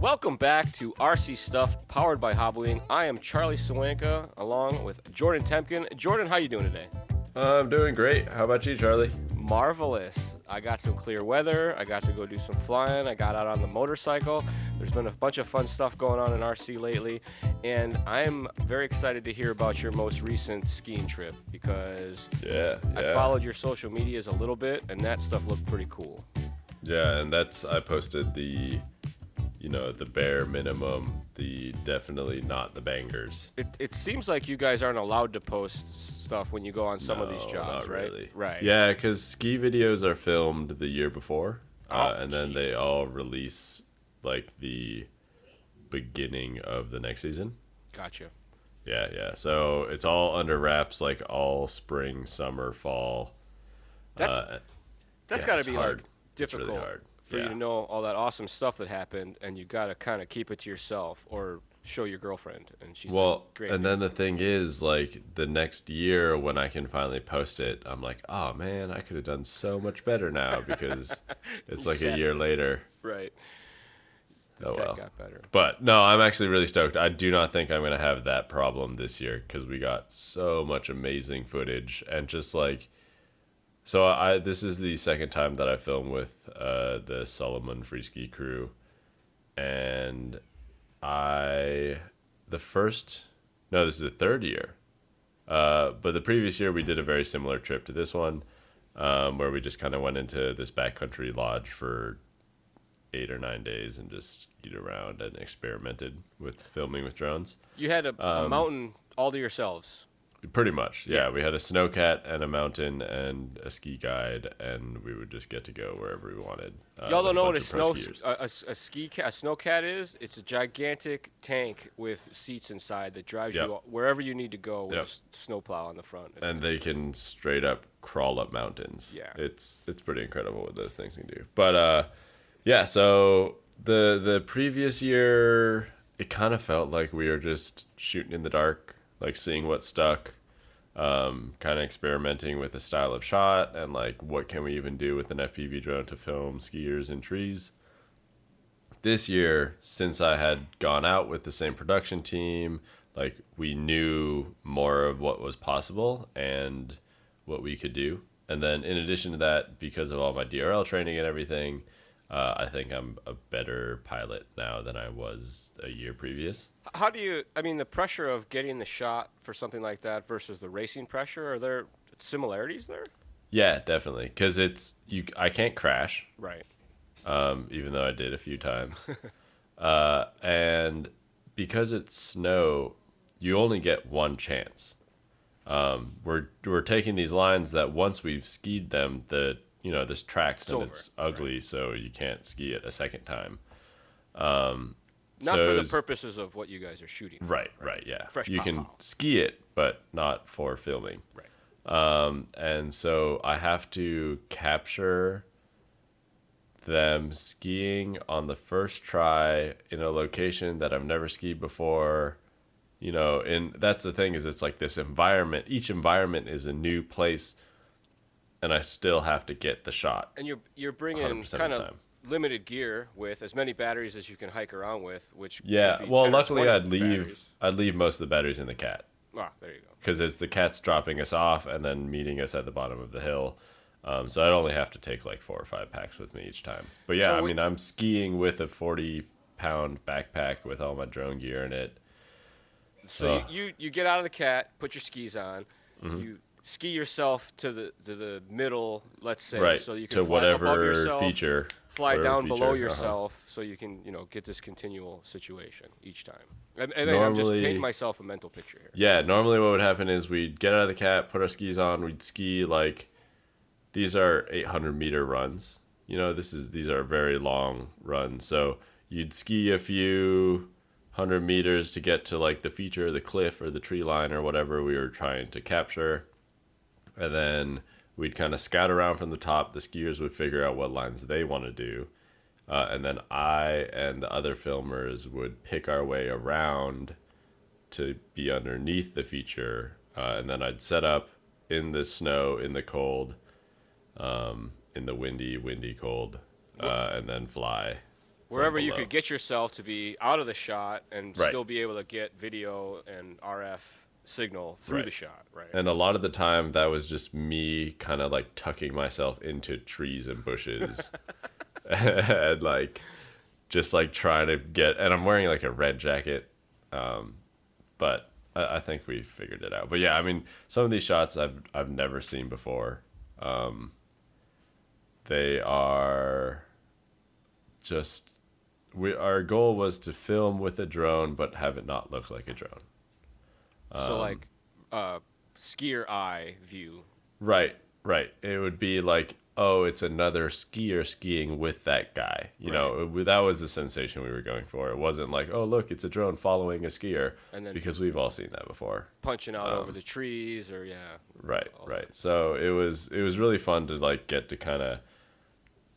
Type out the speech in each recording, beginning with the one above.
Welcome back to RC Stuff, powered by Hobbywing. I am Charlie Sawanka, along with Jordan Temkin. Jordan, how you doing today? I'm doing great. How about you, Charlie? Marvelous. I got some clear weather. I got to go do some flying. I got out on the motorcycle. There's been a bunch of fun stuff going on in RC lately, and I'm very excited to hear about your most recent skiing trip because I followed your social medias a little bit, and that stuff looked pretty cool. Yeah, and I posted the... you know, the bare minimum, the definitely not the bangers. It seems like you guys aren't allowed to post stuff when you go on some of these jobs, right? Really. Right. Yeah, because ski videos are filmed the year before, then they all release like the beginning of the next season. Gotcha. Yeah. So it's all under wraps, like all spring, summer, fall. That's got to be hard. Like difficult. It's really hard for you to know all that awesome stuff that happened, and you got to kind of keep it to yourself or show your girlfriend. And she's like, great. And then the thing is, like, the next year when I can finally post it, I'm like, oh, man, I could have done so much better now because it's like a year later. Right. Oh, well. Got better. But, no, I'm actually really stoked. I do not think I'm going to have that problem this year because we got so much amazing footage and just, like, so this is the second time that I film with the Solomon Freeski crew, and this is the third year, but the previous year we did a very similar trip to this one, where we just kind of went into this backcountry lodge for 8 or 9 days and just skied around and experimented with filming with drones. You had a mountain all to yourselves. Pretty much, yeah. We had a snowcat and a mountain and a ski guide, and we would just get to go wherever we wanted. Y'all don't know what a snowcat is? It's a gigantic tank with seats inside that drives you wherever you need to go with a snowplow on the front. And they can straight up crawl up mountains. Yeah, it's pretty incredible what those things can do. But so the previous year, it kind of felt like we were just shooting in the dark. Like seeing what stuck, kind of experimenting with the style of shot and like what can we even do with an FPV drone to film skiers in trees. This year, since I had gone out with the same production team, like we knew more of what was possible and what we could do. And then in addition to that, because of all my DRL training and everything, I think I'm a better pilot now than I was a year previous. How do you, the pressure of getting the shot for something like that versus the racing pressure, are there similarities there? Yeah, definitely. Because I can't crash. Right. Even though I did a few times. And because it's snow, you only get one chance. We're taking these lines that once we've skied them, this tracks and it's ugly, right? So you can't ski it a second time. For the purposes of what you guys are shooting. Right, yeah. Fresh you can ski it, but not for filming. Right. And so I have to capture them skiing on the first try in a location that I've never skied before. You know, and that's the thing is it's like this environment. Each environment is a new place. And I still have to get the shot. And you're bringing kind of limited gear with as many batteries as you can hike around with, which could be 10 or 20 luckily I'd leave most of the batteries in the cat. Ah, there you go. Because it's the cat's dropping us off and then meeting us at the bottom of the hill, so I'd only have to take like 4 or 5 packs with me each time. But yeah, so I'm skiing with a 40-pound backpack with all my drone gear in it. So you get out of the cat, put your skis on, mm-hmm. you ski yourself to the middle, let's say, right. So you can fly above yourself, below yourself, so you can get this continual situation each time. Normally, I'm just painting myself a mental picture here. Yeah, normally what would happen is we'd get out of the cat, put our skis on, we'd ski like these are 800-meter runs. These are very long runs, so you'd ski a few 100 meters to get to like the feature, the cliff, or the tree line, or whatever we were trying to capture. And then we'd kind of scout around from the top. The skiers would figure out what lines they want to do. And then I and the other filmers would pick our way around to be underneath the feature. And then I'd set up in the snow, in the cold, in the windy cold, and then fly. wherever you could get yourself to be out of the shot and still be able to get video and RF signal through the shot, right? And a lot of the time that was just me kind of like tucking myself into trees and bushes and like just like trying to get, and I'm wearing like a red jacket, but I think we figured it out. But yeah, I mean, some of these shots I've never seen before. They are just, our goal was to film with a drone but have it not look like a drone. So like skier eye view. Right. It would be like, oh, it's another skier skiing with that guy. You know, that was the sensation we were going for. It wasn't like, oh, look, it's a drone following a skier, and then because we've all seen that before. Punching out over the trees or Right. So it was really fun to like get to kind of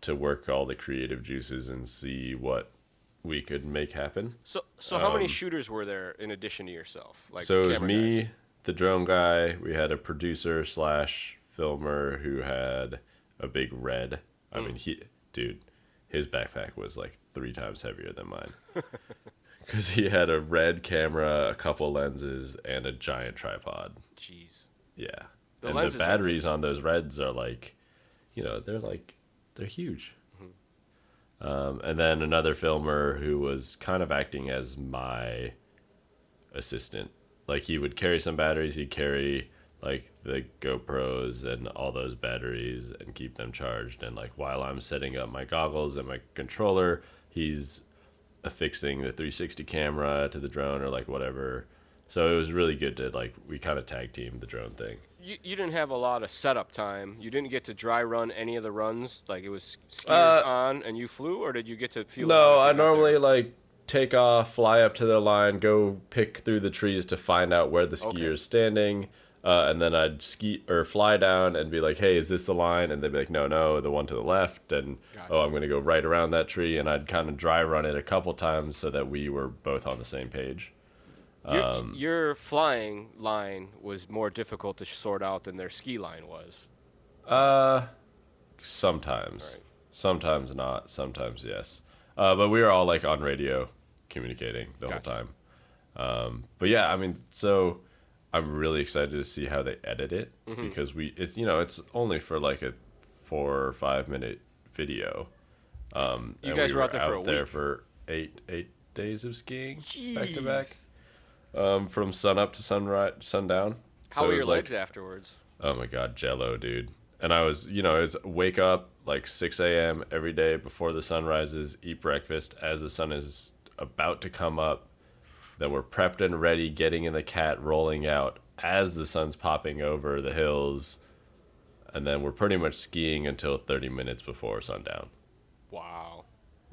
to work all the creative juices and see what we could make happen. So how many shooters were there in addition to yourself? Like, so it was me, the drone guy. We had a producer / filmer who had a big red. I mean, his backpack was like 3 times heavier than mine because he had a red camera, a couple lenses, and a giant tripod. Jeez. Yeah. The batteries on those reds are like, you know, they're huge. And then another filmer who was kind of acting as my assistant. Like, he would carry some batteries. He'd carry, like, the GoPros and all those batteries and keep them charged. And, like, while I'm setting up my goggles and my controller, he's affixing the 360 camera to the drone or, like, whatever. So it was really good to, like, we kind of tag-teamed the drone thing. You didn't have a lot of setup time. You didn't get to dry run any of the runs. Like, it was skiers on and you flew, or did you get to feel? No, I normally like take off, fly up to the line, go pick through the trees to find out where the skier is standing. And then I'd ski or fly down and be like, hey, is this the line? And they'd be like, no, the one to the left. And I'm going to go right around that tree. And I'd kind of dry run it a couple times so that we were both on the same page. Your flying line was more difficult to sort out than their ski line was. Sometimes. Right. Sometimes not. Sometimes yes. But we were all like on radio communicating the whole time. But yeah, I mean, so I'm really excited to see how they edit it because it's only for like a 4 or 5 minute video. You guys were out there for eight days of skiing back to back. From sun up to sundown. How were your legs afterwards? Oh my God, jello, dude. And I was, it's wake up like 6 a.m. every day before the sun rises, eat breakfast as the sun is about to come up, then we're prepped and ready, getting in the cat, rolling out as the sun's popping over the hills, and then we're pretty much skiing until 30 minutes before sundown. Wow.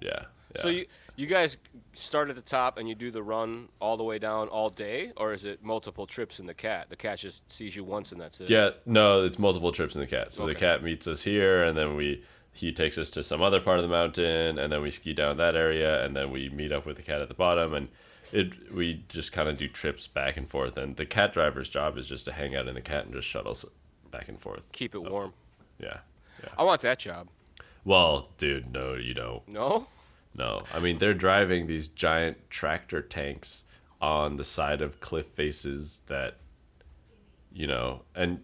Yeah. So you guys start at the top and you do the run all the way down all day, or is it multiple trips in the cat? The cat just sees you once and that's it? Yeah, no, it's multiple trips in the cat. So the cat meets us here, and then he takes us to some other part of the mountain, and then we ski down that area, and then we meet up with the cat at the bottom, and we just kind of do trips back and forth. And the cat driver's job is just to hang out in the cat and just shuttle back and forth. Keep it warm. Yeah. I want that job. Well, dude, no, you don't. No? No, I mean, they're driving these giant tractor tanks on the side of cliff faces that, and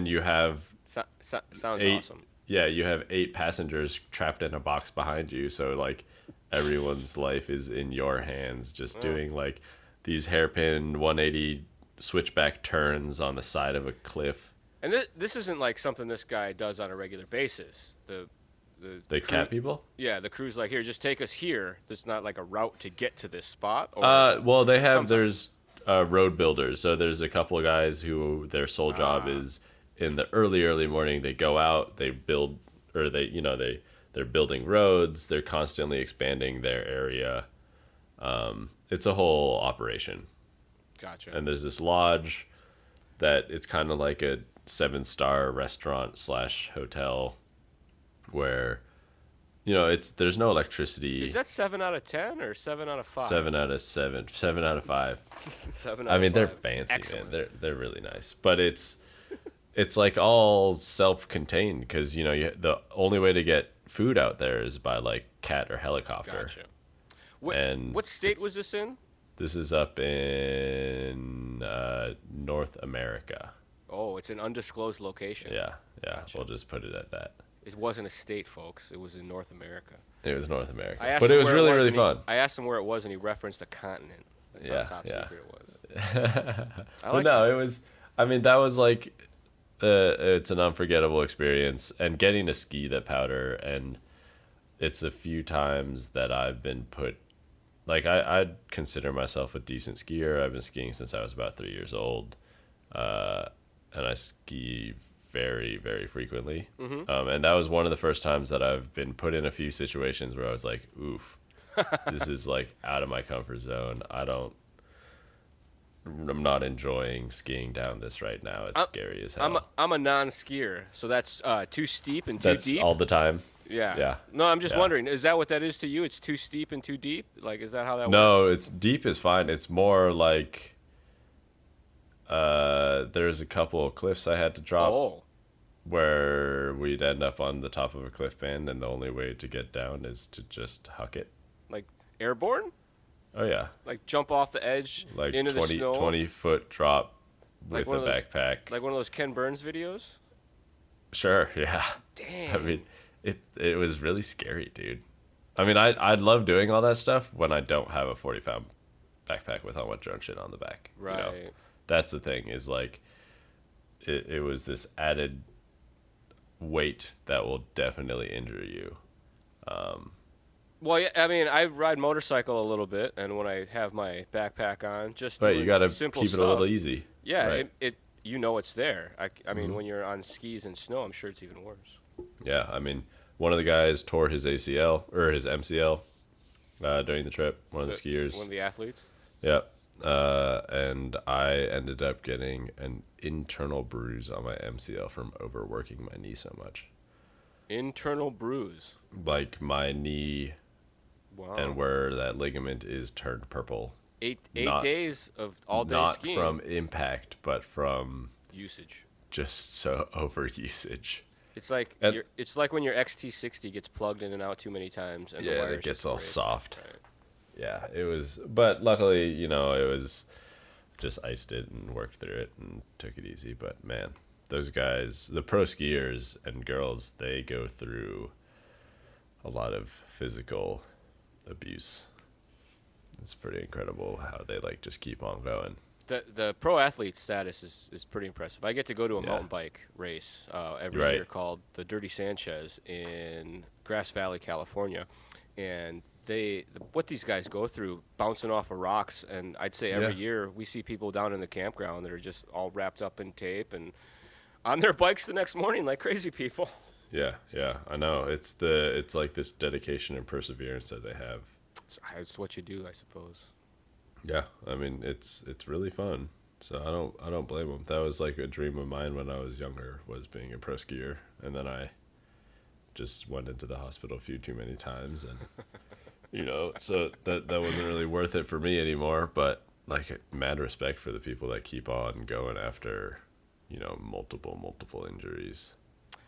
you have... sounds awesome. Yeah, you have 8 passengers trapped in a box behind you, so, like, everyone's life is in your hands, just doing, like, these hairpin 180 switchback turns on the side of a cliff. And this isn't, like, something this guy does on a regular basis, The cat people? Yeah, the crew's like, here, just take us here. There's not like a route to get to this spot? Or well, they have, there's road builders. So there's a couple of guys who their sole job is in the early morning. They go out, they build, or they're building roads. They're constantly expanding their area. It's a whole operation. Gotcha. And there's this lodge that it's kind of like a 7-star restaurant / hotel where there's no electricity. Is that 7 out of 10 or 7 out of 5? 7 out of 7, 7 out of 5. 7 out I mean, of they're five. Fancy, man. They're really nice, but it's like all self-contained because the only way to get food out there is by like cat or helicopter. Gotcha. What state was this in? This is up in North America. Oh, it's an undisclosed location. Yeah. Gotcha. We'll just put it at that. It wasn't a state, folks. It was in North America. It was North America. But it was really, really fun. I asked him where it was, and he referenced a continent. That's how top secret it was. It was, I mean, that was like, it's an unforgettable experience. And getting to ski the powder, and it's a few times that I've been put, like, I consider myself a decent skier. I've been skiing since I was about 3 years old. And I ski very, very frequently. Mm-hmm. And that was one of the first times that I've been put in a few situations where I was like, oof, this is like out of my comfort zone. I'm not enjoying skiing down this right now. It's scary as hell. I'm a non-skier, so that's too steep and too deep. That's all the time. Yeah. No, I'm just wondering, is that what that is to you? It's too steep and too deep? Like, is that how that works? No, it's deep is fine. It's more like there's a couple of cliffs I had to drop where we'd end up on the top of a cliff band, and the only way to get down is to just huck it. Like airborne? Oh, yeah. Like jump off the edge into the snow? Like 20-foot drop with a backpack. Like one of those Ken Burns videos? Sure, yeah. Dang. I mean, it was really scary, dude. I mean, I love doing all that stuff when I don't have a 40-pound backpack with all my drone shit on the back. Right. You know? That's the thing, is like, it was this added weight that will definitely injure you. Well, I mean, I ride motorcycle a little bit, and when I have my backpack on, just you gotta keep it a little easy. Yeah, right. It it's there. I mean, when you're on skis and snow, I'm sure it's even worse. Yeah, I mean, one of the guys tore his ACL or his MCL during the trip. One of the skiers, one of the athletes. Yeah, and I ended up getting an internal bruise on my MCL from overworking my knee so much. Internal bruise. Like my knee. Wow. And where that ligament is turned purple. Eight days of all-day skiing. Not from impact, but from usage. Just so overusage. It's like it's like when your XT60 gets plugged in and out too many times. And the wires it gets all soft. Right. Yeah, it was. But luckily, it was just iced it and worked through it and took it easy. But man, those guys, the pro skiers and girls, they go through a lot of physical abuse. It's pretty incredible how they like just keep on going. The pro athlete status is pretty impressive. I get to go to a mountain bike race every year called the Dirty Sanchez in Grass Valley, California, and what these guys go through, bouncing off of rocks, and I'd say every year we see people down in the campground that are just all wrapped up in tape and on their bikes the next morning like crazy people. Yeah, I know. It's like this dedication and perseverance that they have. It's what you do, I suppose. Yeah, I mean, it's really fun. So I don't blame them. That was like a dream of mine when I was younger, was being a pro skier, and then I just went into the hospital a few too many times, and so that wasn't really worth it for me anymore. But like, mad respect for the people that keep on going after multiple injuries.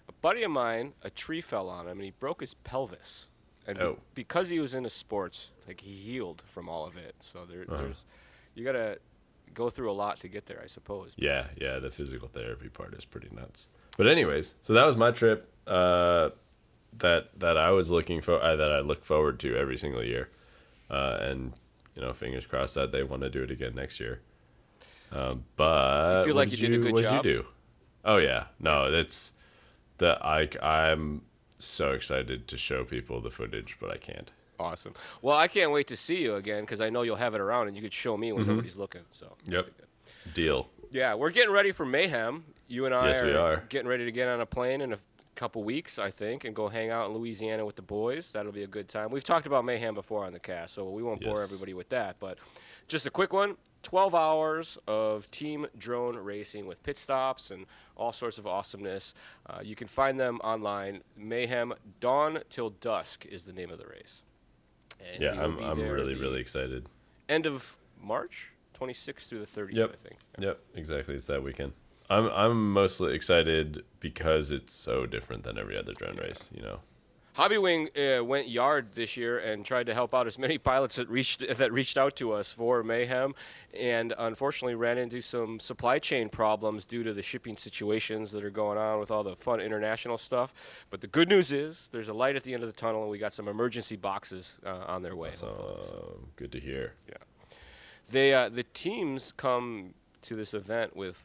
A buddy of mine, a tree fell on him and he broke his pelvis. And because he was into sports, like, he healed from all of it. So there's, you got to go through a lot to get there, I suppose. Yeah, the physical therapy part is pretty nuts. But anyways, so that was my trip that I was looking for, that I look forward to every single year. And, fingers crossed that they want to do it again next year. But I feel like you did a good job. What did you do? Oh, yeah. No, that's the I'm so excited to show people the footage, but I can't. Awesome. Well, I can't wait to see you again, because I know you'll have it around and you could show me when nobody's looking. So yep. Deal. Yeah, we're getting ready for Mayhem. You and I are getting ready to get on a plane in a couple weeks, I think, and go hang out in Louisiana with the boys. That'll be a good time. We've talked about Mayhem before on the cast, so we won't bore everybody with that. But just a quick one, 12 hours of team drone racing with pit stops and all sorts of awesomeness. You can find them online. Mayhem Dawn Till Dusk is the name of the race. And I'm really, really excited. End of March, 26th through the 30th, I think. Yep, exactly. It's that weekend. I'm mostly excited because it's so different than every other drone race. Hobbywing went yard this year and tried to help out as many pilots that reached out to us for Mayhem, and unfortunately ran into some supply chain problems due to the shipping situations that are going on with all the fun international stuff. But the good news is there's a light at the end of the tunnel, and we got some emergency boxes on their way. So good to hear. Yeah, they the teams come to this event with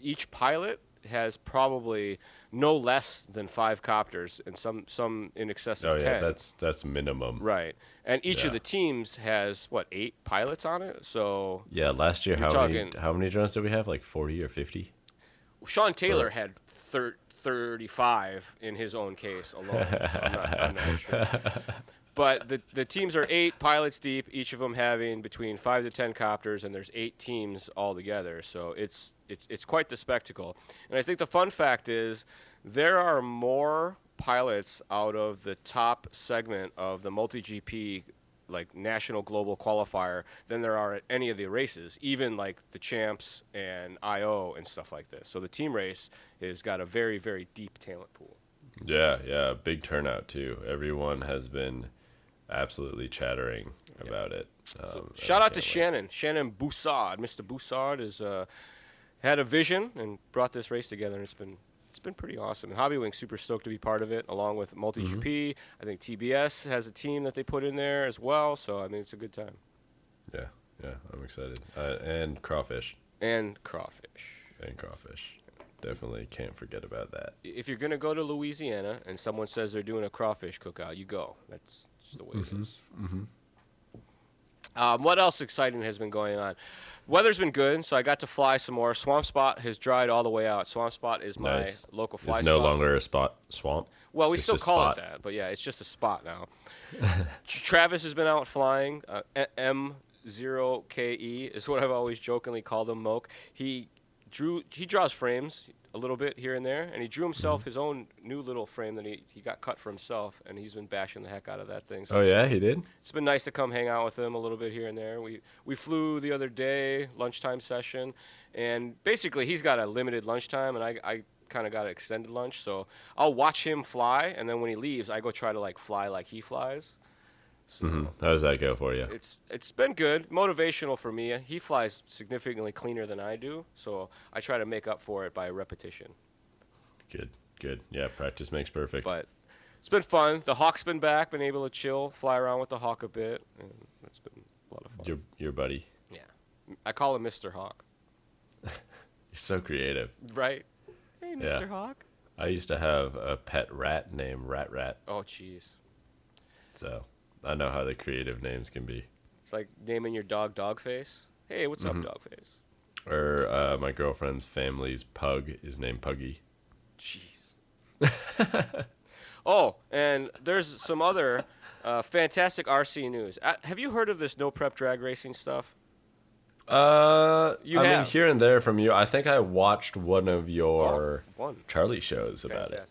each pilot has probably no less than 5 copters and some in excess of 10. That's minimum. Right. And each of the teams has, 8 pilots on it? So yeah, last year, how many drones did we have? 40 or 50? Sean Taylor had 35 in his own case alone. So I'm not sure. But the teams are 8 pilots deep, each of them having between 5 to 10 copters, and there's 8 teams all together. So it's quite the spectacle. And I think the fun fact is there are more pilots out of the top segment of the MultiGP national global qualifier than there are at any of the races, even the champs and IO and stuff like this. So the team race has got a very, very deep talent pool. Yeah, big turnout too. Everyone has been absolutely chattering about it. So shout out to Shannon Boussard. Mr. Boussard has had a vision and brought this race together, and it's been pretty awesome. And Hobbywing's super stoked to be part of it, along with MultiGP. Mm-hmm. I think TBS has a team that they put in there as well, so I mean it's a good time. Yeah, I'm excited. And crawfish. Definitely can't forget about that. If you're going to go to Louisiana and someone says they're doing a crawfish cookout, you go. That's just the way it is. Mm-hmm. What else exciting has been going on? Weather's been good, so I got to fly some more. Swamp Spot has dried all the way out. Swamp Spot is my local fly spot. It's no longer a spot swamp. Well, we still call it that, but yeah, it's just a spot now. Travis has been out flying. M0KE is what I've always jokingly called him, Moke. He draws frames a little bit here and there, and he drew himself his own new little frame that he got cut for himself, and he's been bashing the heck out of that thing. So he did? It's been nice to come hang out with him a little bit here and there. We flew the other day, lunchtime session, and basically he's got a limited lunchtime, and I kind of got an extended lunch, so I'll watch him fly, and then when he leaves, I go try to fly like he flies. So how does that go for you? It's been good, motivational for me. He flies significantly cleaner than I do, so I try to make up for it by repetition. Good. Yeah, practice makes perfect. But it's been fun. The Hawk's been back, been able to chill, fly around with the Hawk a bit, and it's been a lot of fun. Your buddy. Yeah. I call him Mr. Hawk. You're so creative. Right? Hey, Mr. Hawk. I used to have a pet rat named Rat. Oh, jeez. So I know how the creative names can be. It's like naming your dog Dogface. Hey, what's up, Dogface? Or my girlfriend's family's pug is named Puggy. Jeez. Oh, and there's some other fantastic RC news. Have you heard of this no prep drag racing stuff? I mean, here and there from you. I think I watched one of your Charlie shows about it.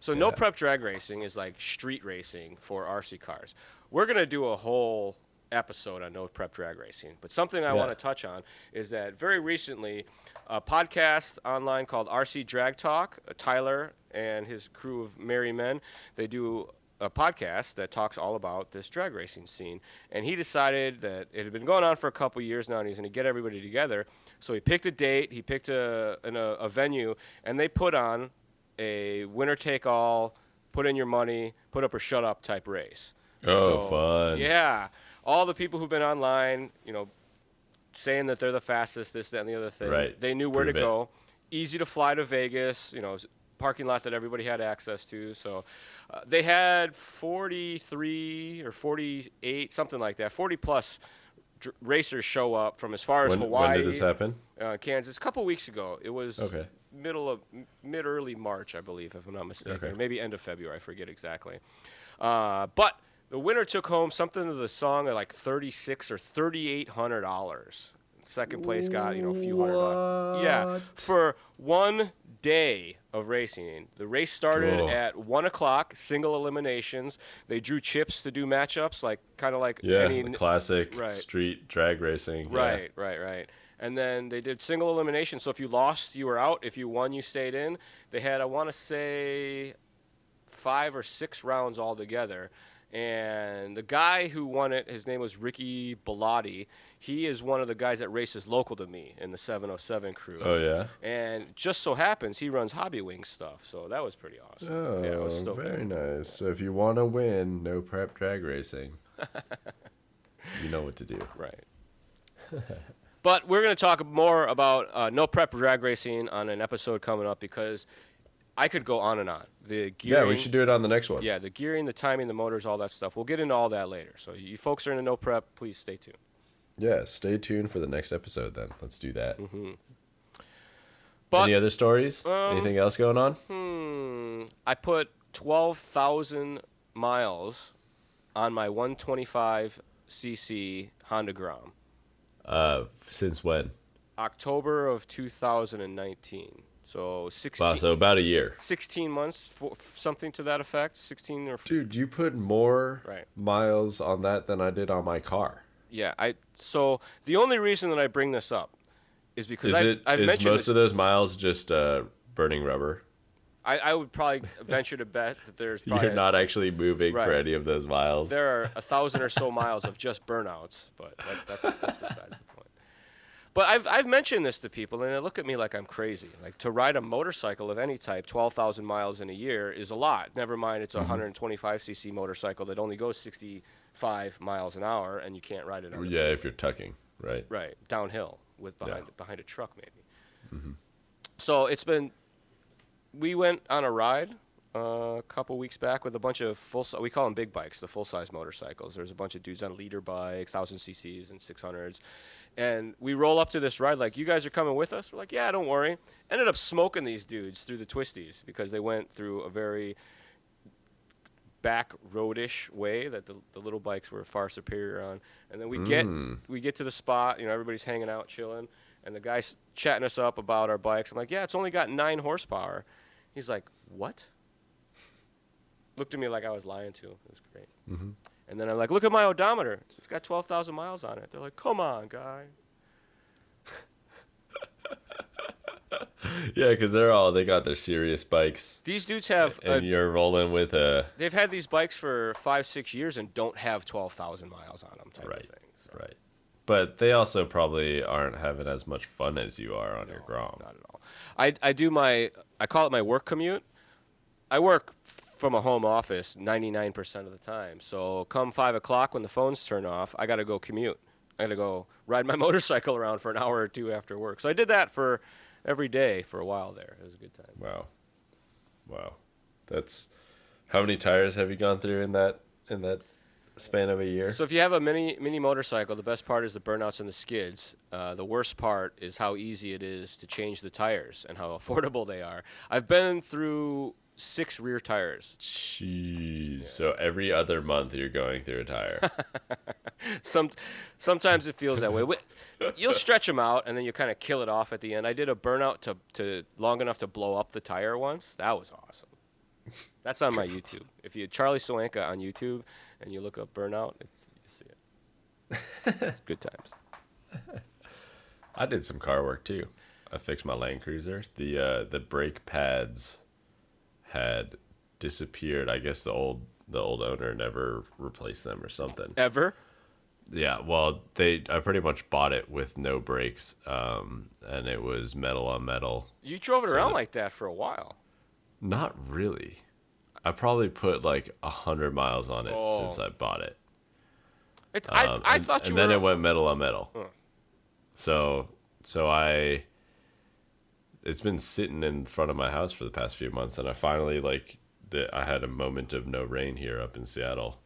So no prep drag racing is like street racing for RC cars. We're going to do a whole episode on no prep drag racing. But something I want to touch on is that very recently, a podcast online called RC Drag Talk, Tyler and his crew of merry men, they do a podcast that talks all about this drag racing scene. And he decided that it had been going on for a couple years now, and he's going to get everybody together. So he picked a date, he picked a venue, and they put on a winner-take-all, put in your money, put up or shut up type race. Fun. Yeah. All the people who've been online, saying that they're the fastest, this, that, and the other thing. Right. They knew where to go. Easy to fly to Vegas, parking lot that everybody had access to. So they had 43 or 48, something like that, 40-plus racers show up from as far as Hawaii. When did this happen? Kansas. A couple weeks ago. It was mid-early March, I believe, if I'm not mistaken. Okay. Or maybe end of February. I forget exactly. But the winner took home something to the song of $3,600 or $3,800. Second place got, a few $100. Yeah, for one day of racing. The race started at 1 o'clock, single eliminations. They drew chips to do matchups, classic street drag racing. Right. And then they did single elimination. So if you lost, you were out. If you won, you stayed in. They had, I want to say, 5 or 6 rounds altogether. And the guy who won it, his name was Ricky Bellotti. He is one of the guys that races local to me in the 707 crew. Oh, yeah? And just so happens he runs Hobbywing stuff, so that was pretty awesome. Oh, yeah, it was still very nice. So if you want to win, no prep drag racing. You know what to do. Right. But we're going to talk more about no prep drag racing on an episode coming up because I could go on and on. The gearing, yeah, we should do it on the next one. Yeah, the gearing, the timing, the motors, all that stuff. We'll get into all that later. So you folks are into no prep, please stay tuned. Yeah, stay tuned for the next episode then. Let's do that. Mm-hmm. But, any other stories? Anything else going on? I put 12,000 miles on my 125cc Honda Grom. Since when? October of 2019. So 16. Wow, so about a year. 16 months, something to that effect. 16 or. Dude, you put more miles on that than I did on my car. Yeah, so the only reason that I bring this up is because I've mentioned most of those miles just burning rubber. I would probably venture to bet that there's probably you're not actually moving for any of those miles. There are 1,000 or so miles of just burnouts, but that's besides the point. But I've mentioned this to people, and they look at me like I'm crazy. Like, to ride a motorcycle of any type, 12,000 miles in a year is a lot. Never mind, it's a 125cc motorcycle that only goes 65 miles an hour, and you can't ride it on. Yeah, if you're tucking, right? Right, downhill with behind a truck maybe. Mm-hmm. So it's been. We went on a ride a couple weeks back with a bunch of we call them big bikes, the full size motorcycles. There's a bunch of dudes on leader bikes, 1,000 cc's and 600s. And we roll up to this ride like, you guys are coming with us? We're like, yeah, don't worry. Ended up smoking these dudes through the twisties because they went through a very back roadish way that the little bikes were far superior on. And then we get to the spot, you know, everybody's hanging out, chilling, and the guy's chatting us up about our bikes. I'm like, yeah, it's only got 9 horsepower. He's like, what? Looked at me like I was lying to him. It was great. Mm-hmm. And then I'm like, look at my odometer. It's got 12,000 miles on it. They're like, come on, guy. Yeah, because they got their serious bikes. These dudes have... And you're rolling with a... They've had these bikes for 5-6 years and don't have 12,000 miles on them type of thing. So. Right. But they also probably aren't having as much fun as you are on your Grom. Not at all. I call it my work commute. I work from a home office 99% of the time. So come 5 o'clock when the phones turn off, I got to go commute. I got to go ride my motorcycle around for an hour or two after work. So I did that for every day for a while there. It was a good time. Wow. That's how many tires have you gone through in that span of a year? So if you have a mini motorcycle, the best part is the burnouts and the skids. The worst part is how easy it is to change the tires and how affordable they are. I've been through 6 rear tires. Jeez. Yeah. So every other month you're going through a tire. Sometimes it feels that way. You'll stretch them out and then you kind of kill it off at the end. I did a burnout to long enough to blow up the tire once. That was awesome. That's on my YouTube. If you Charlie Sawanka on YouTube and you look up burnout, you see it. Good times. I did some car work too. I fixed my Land Cruiser. The brake pads had disappeared. I guess the old owner never replaced them or something. Ever? Yeah. Well, I pretty much bought it with no brakes, and it was metal on metal. You drove it around like that for a while. Not really. I probably put like 100 miles on it since I bought it. I thought you. And then it went metal on metal. Huh. So it's been sitting in front of my house for the past few months, and I finally I had a moment of no rain here up in Seattle.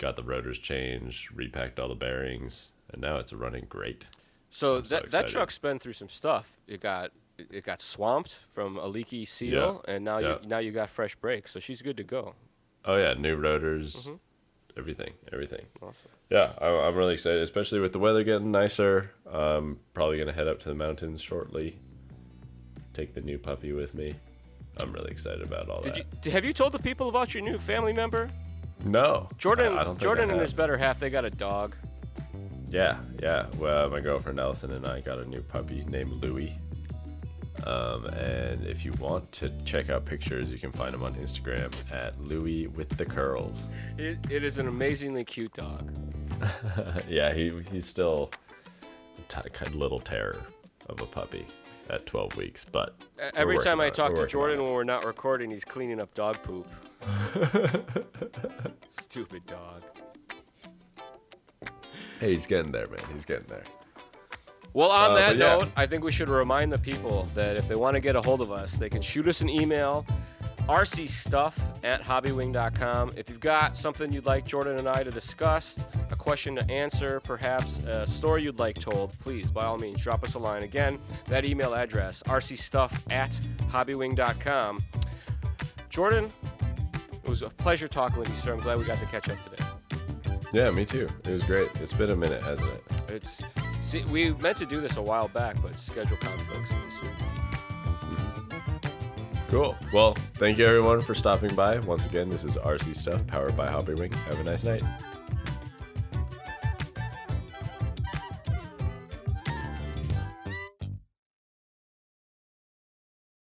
Got the rotors changed, repacked all the bearings, and now it's running great. So that truck's been through some stuff. It got swamped from a leaky seal, and now you got fresh brakes, so she's good to go. Oh yeah, new rotors, everything. Awesome. Yeah, I'm really excited, especially with the weather getting nicer. Probably gonna head up to the mountains shortly. Take the new puppy with me. I'm really excited about all that. Have you told the people about your new family member? No. Jordan and his better half, they got a dog. Yeah. Well, my girlfriend Allison and I got a new puppy named Louie. And if you want to check out pictures, you can find him on Instagram at Louie with the curls. It is an amazingly cute dog. Yeah, he's still a little terror of a puppy at 12 weeks, but every time I talk to Jordan when we're not recording, he's cleaning up dog poop. Stupid dog. Hey, he's getting there, man. He's getting there. Well, on that note, I think we should remind the people that if they want to get a hold of us, they can shoot us an email, rcstuff@hobbywing.com. If you've got something you'd like Jordan and I to discuss, a question to answer, perhaps a story you'd like told, please, by all means, drop us a line. Again, that email address, rcstuff@hobbywing.com. Jordan, it was a pleasure talking with you, sir. I'm glad we got to catch up today. Yeah, me too. It was great. It's been a minute, hasn't it? See, we meant to do this a while back, but schedule conflicts ensued. Cool. Well, thank you everyone for stopping by. Once again, this is RC Stuff powered by Hobbywing. Have a nice night.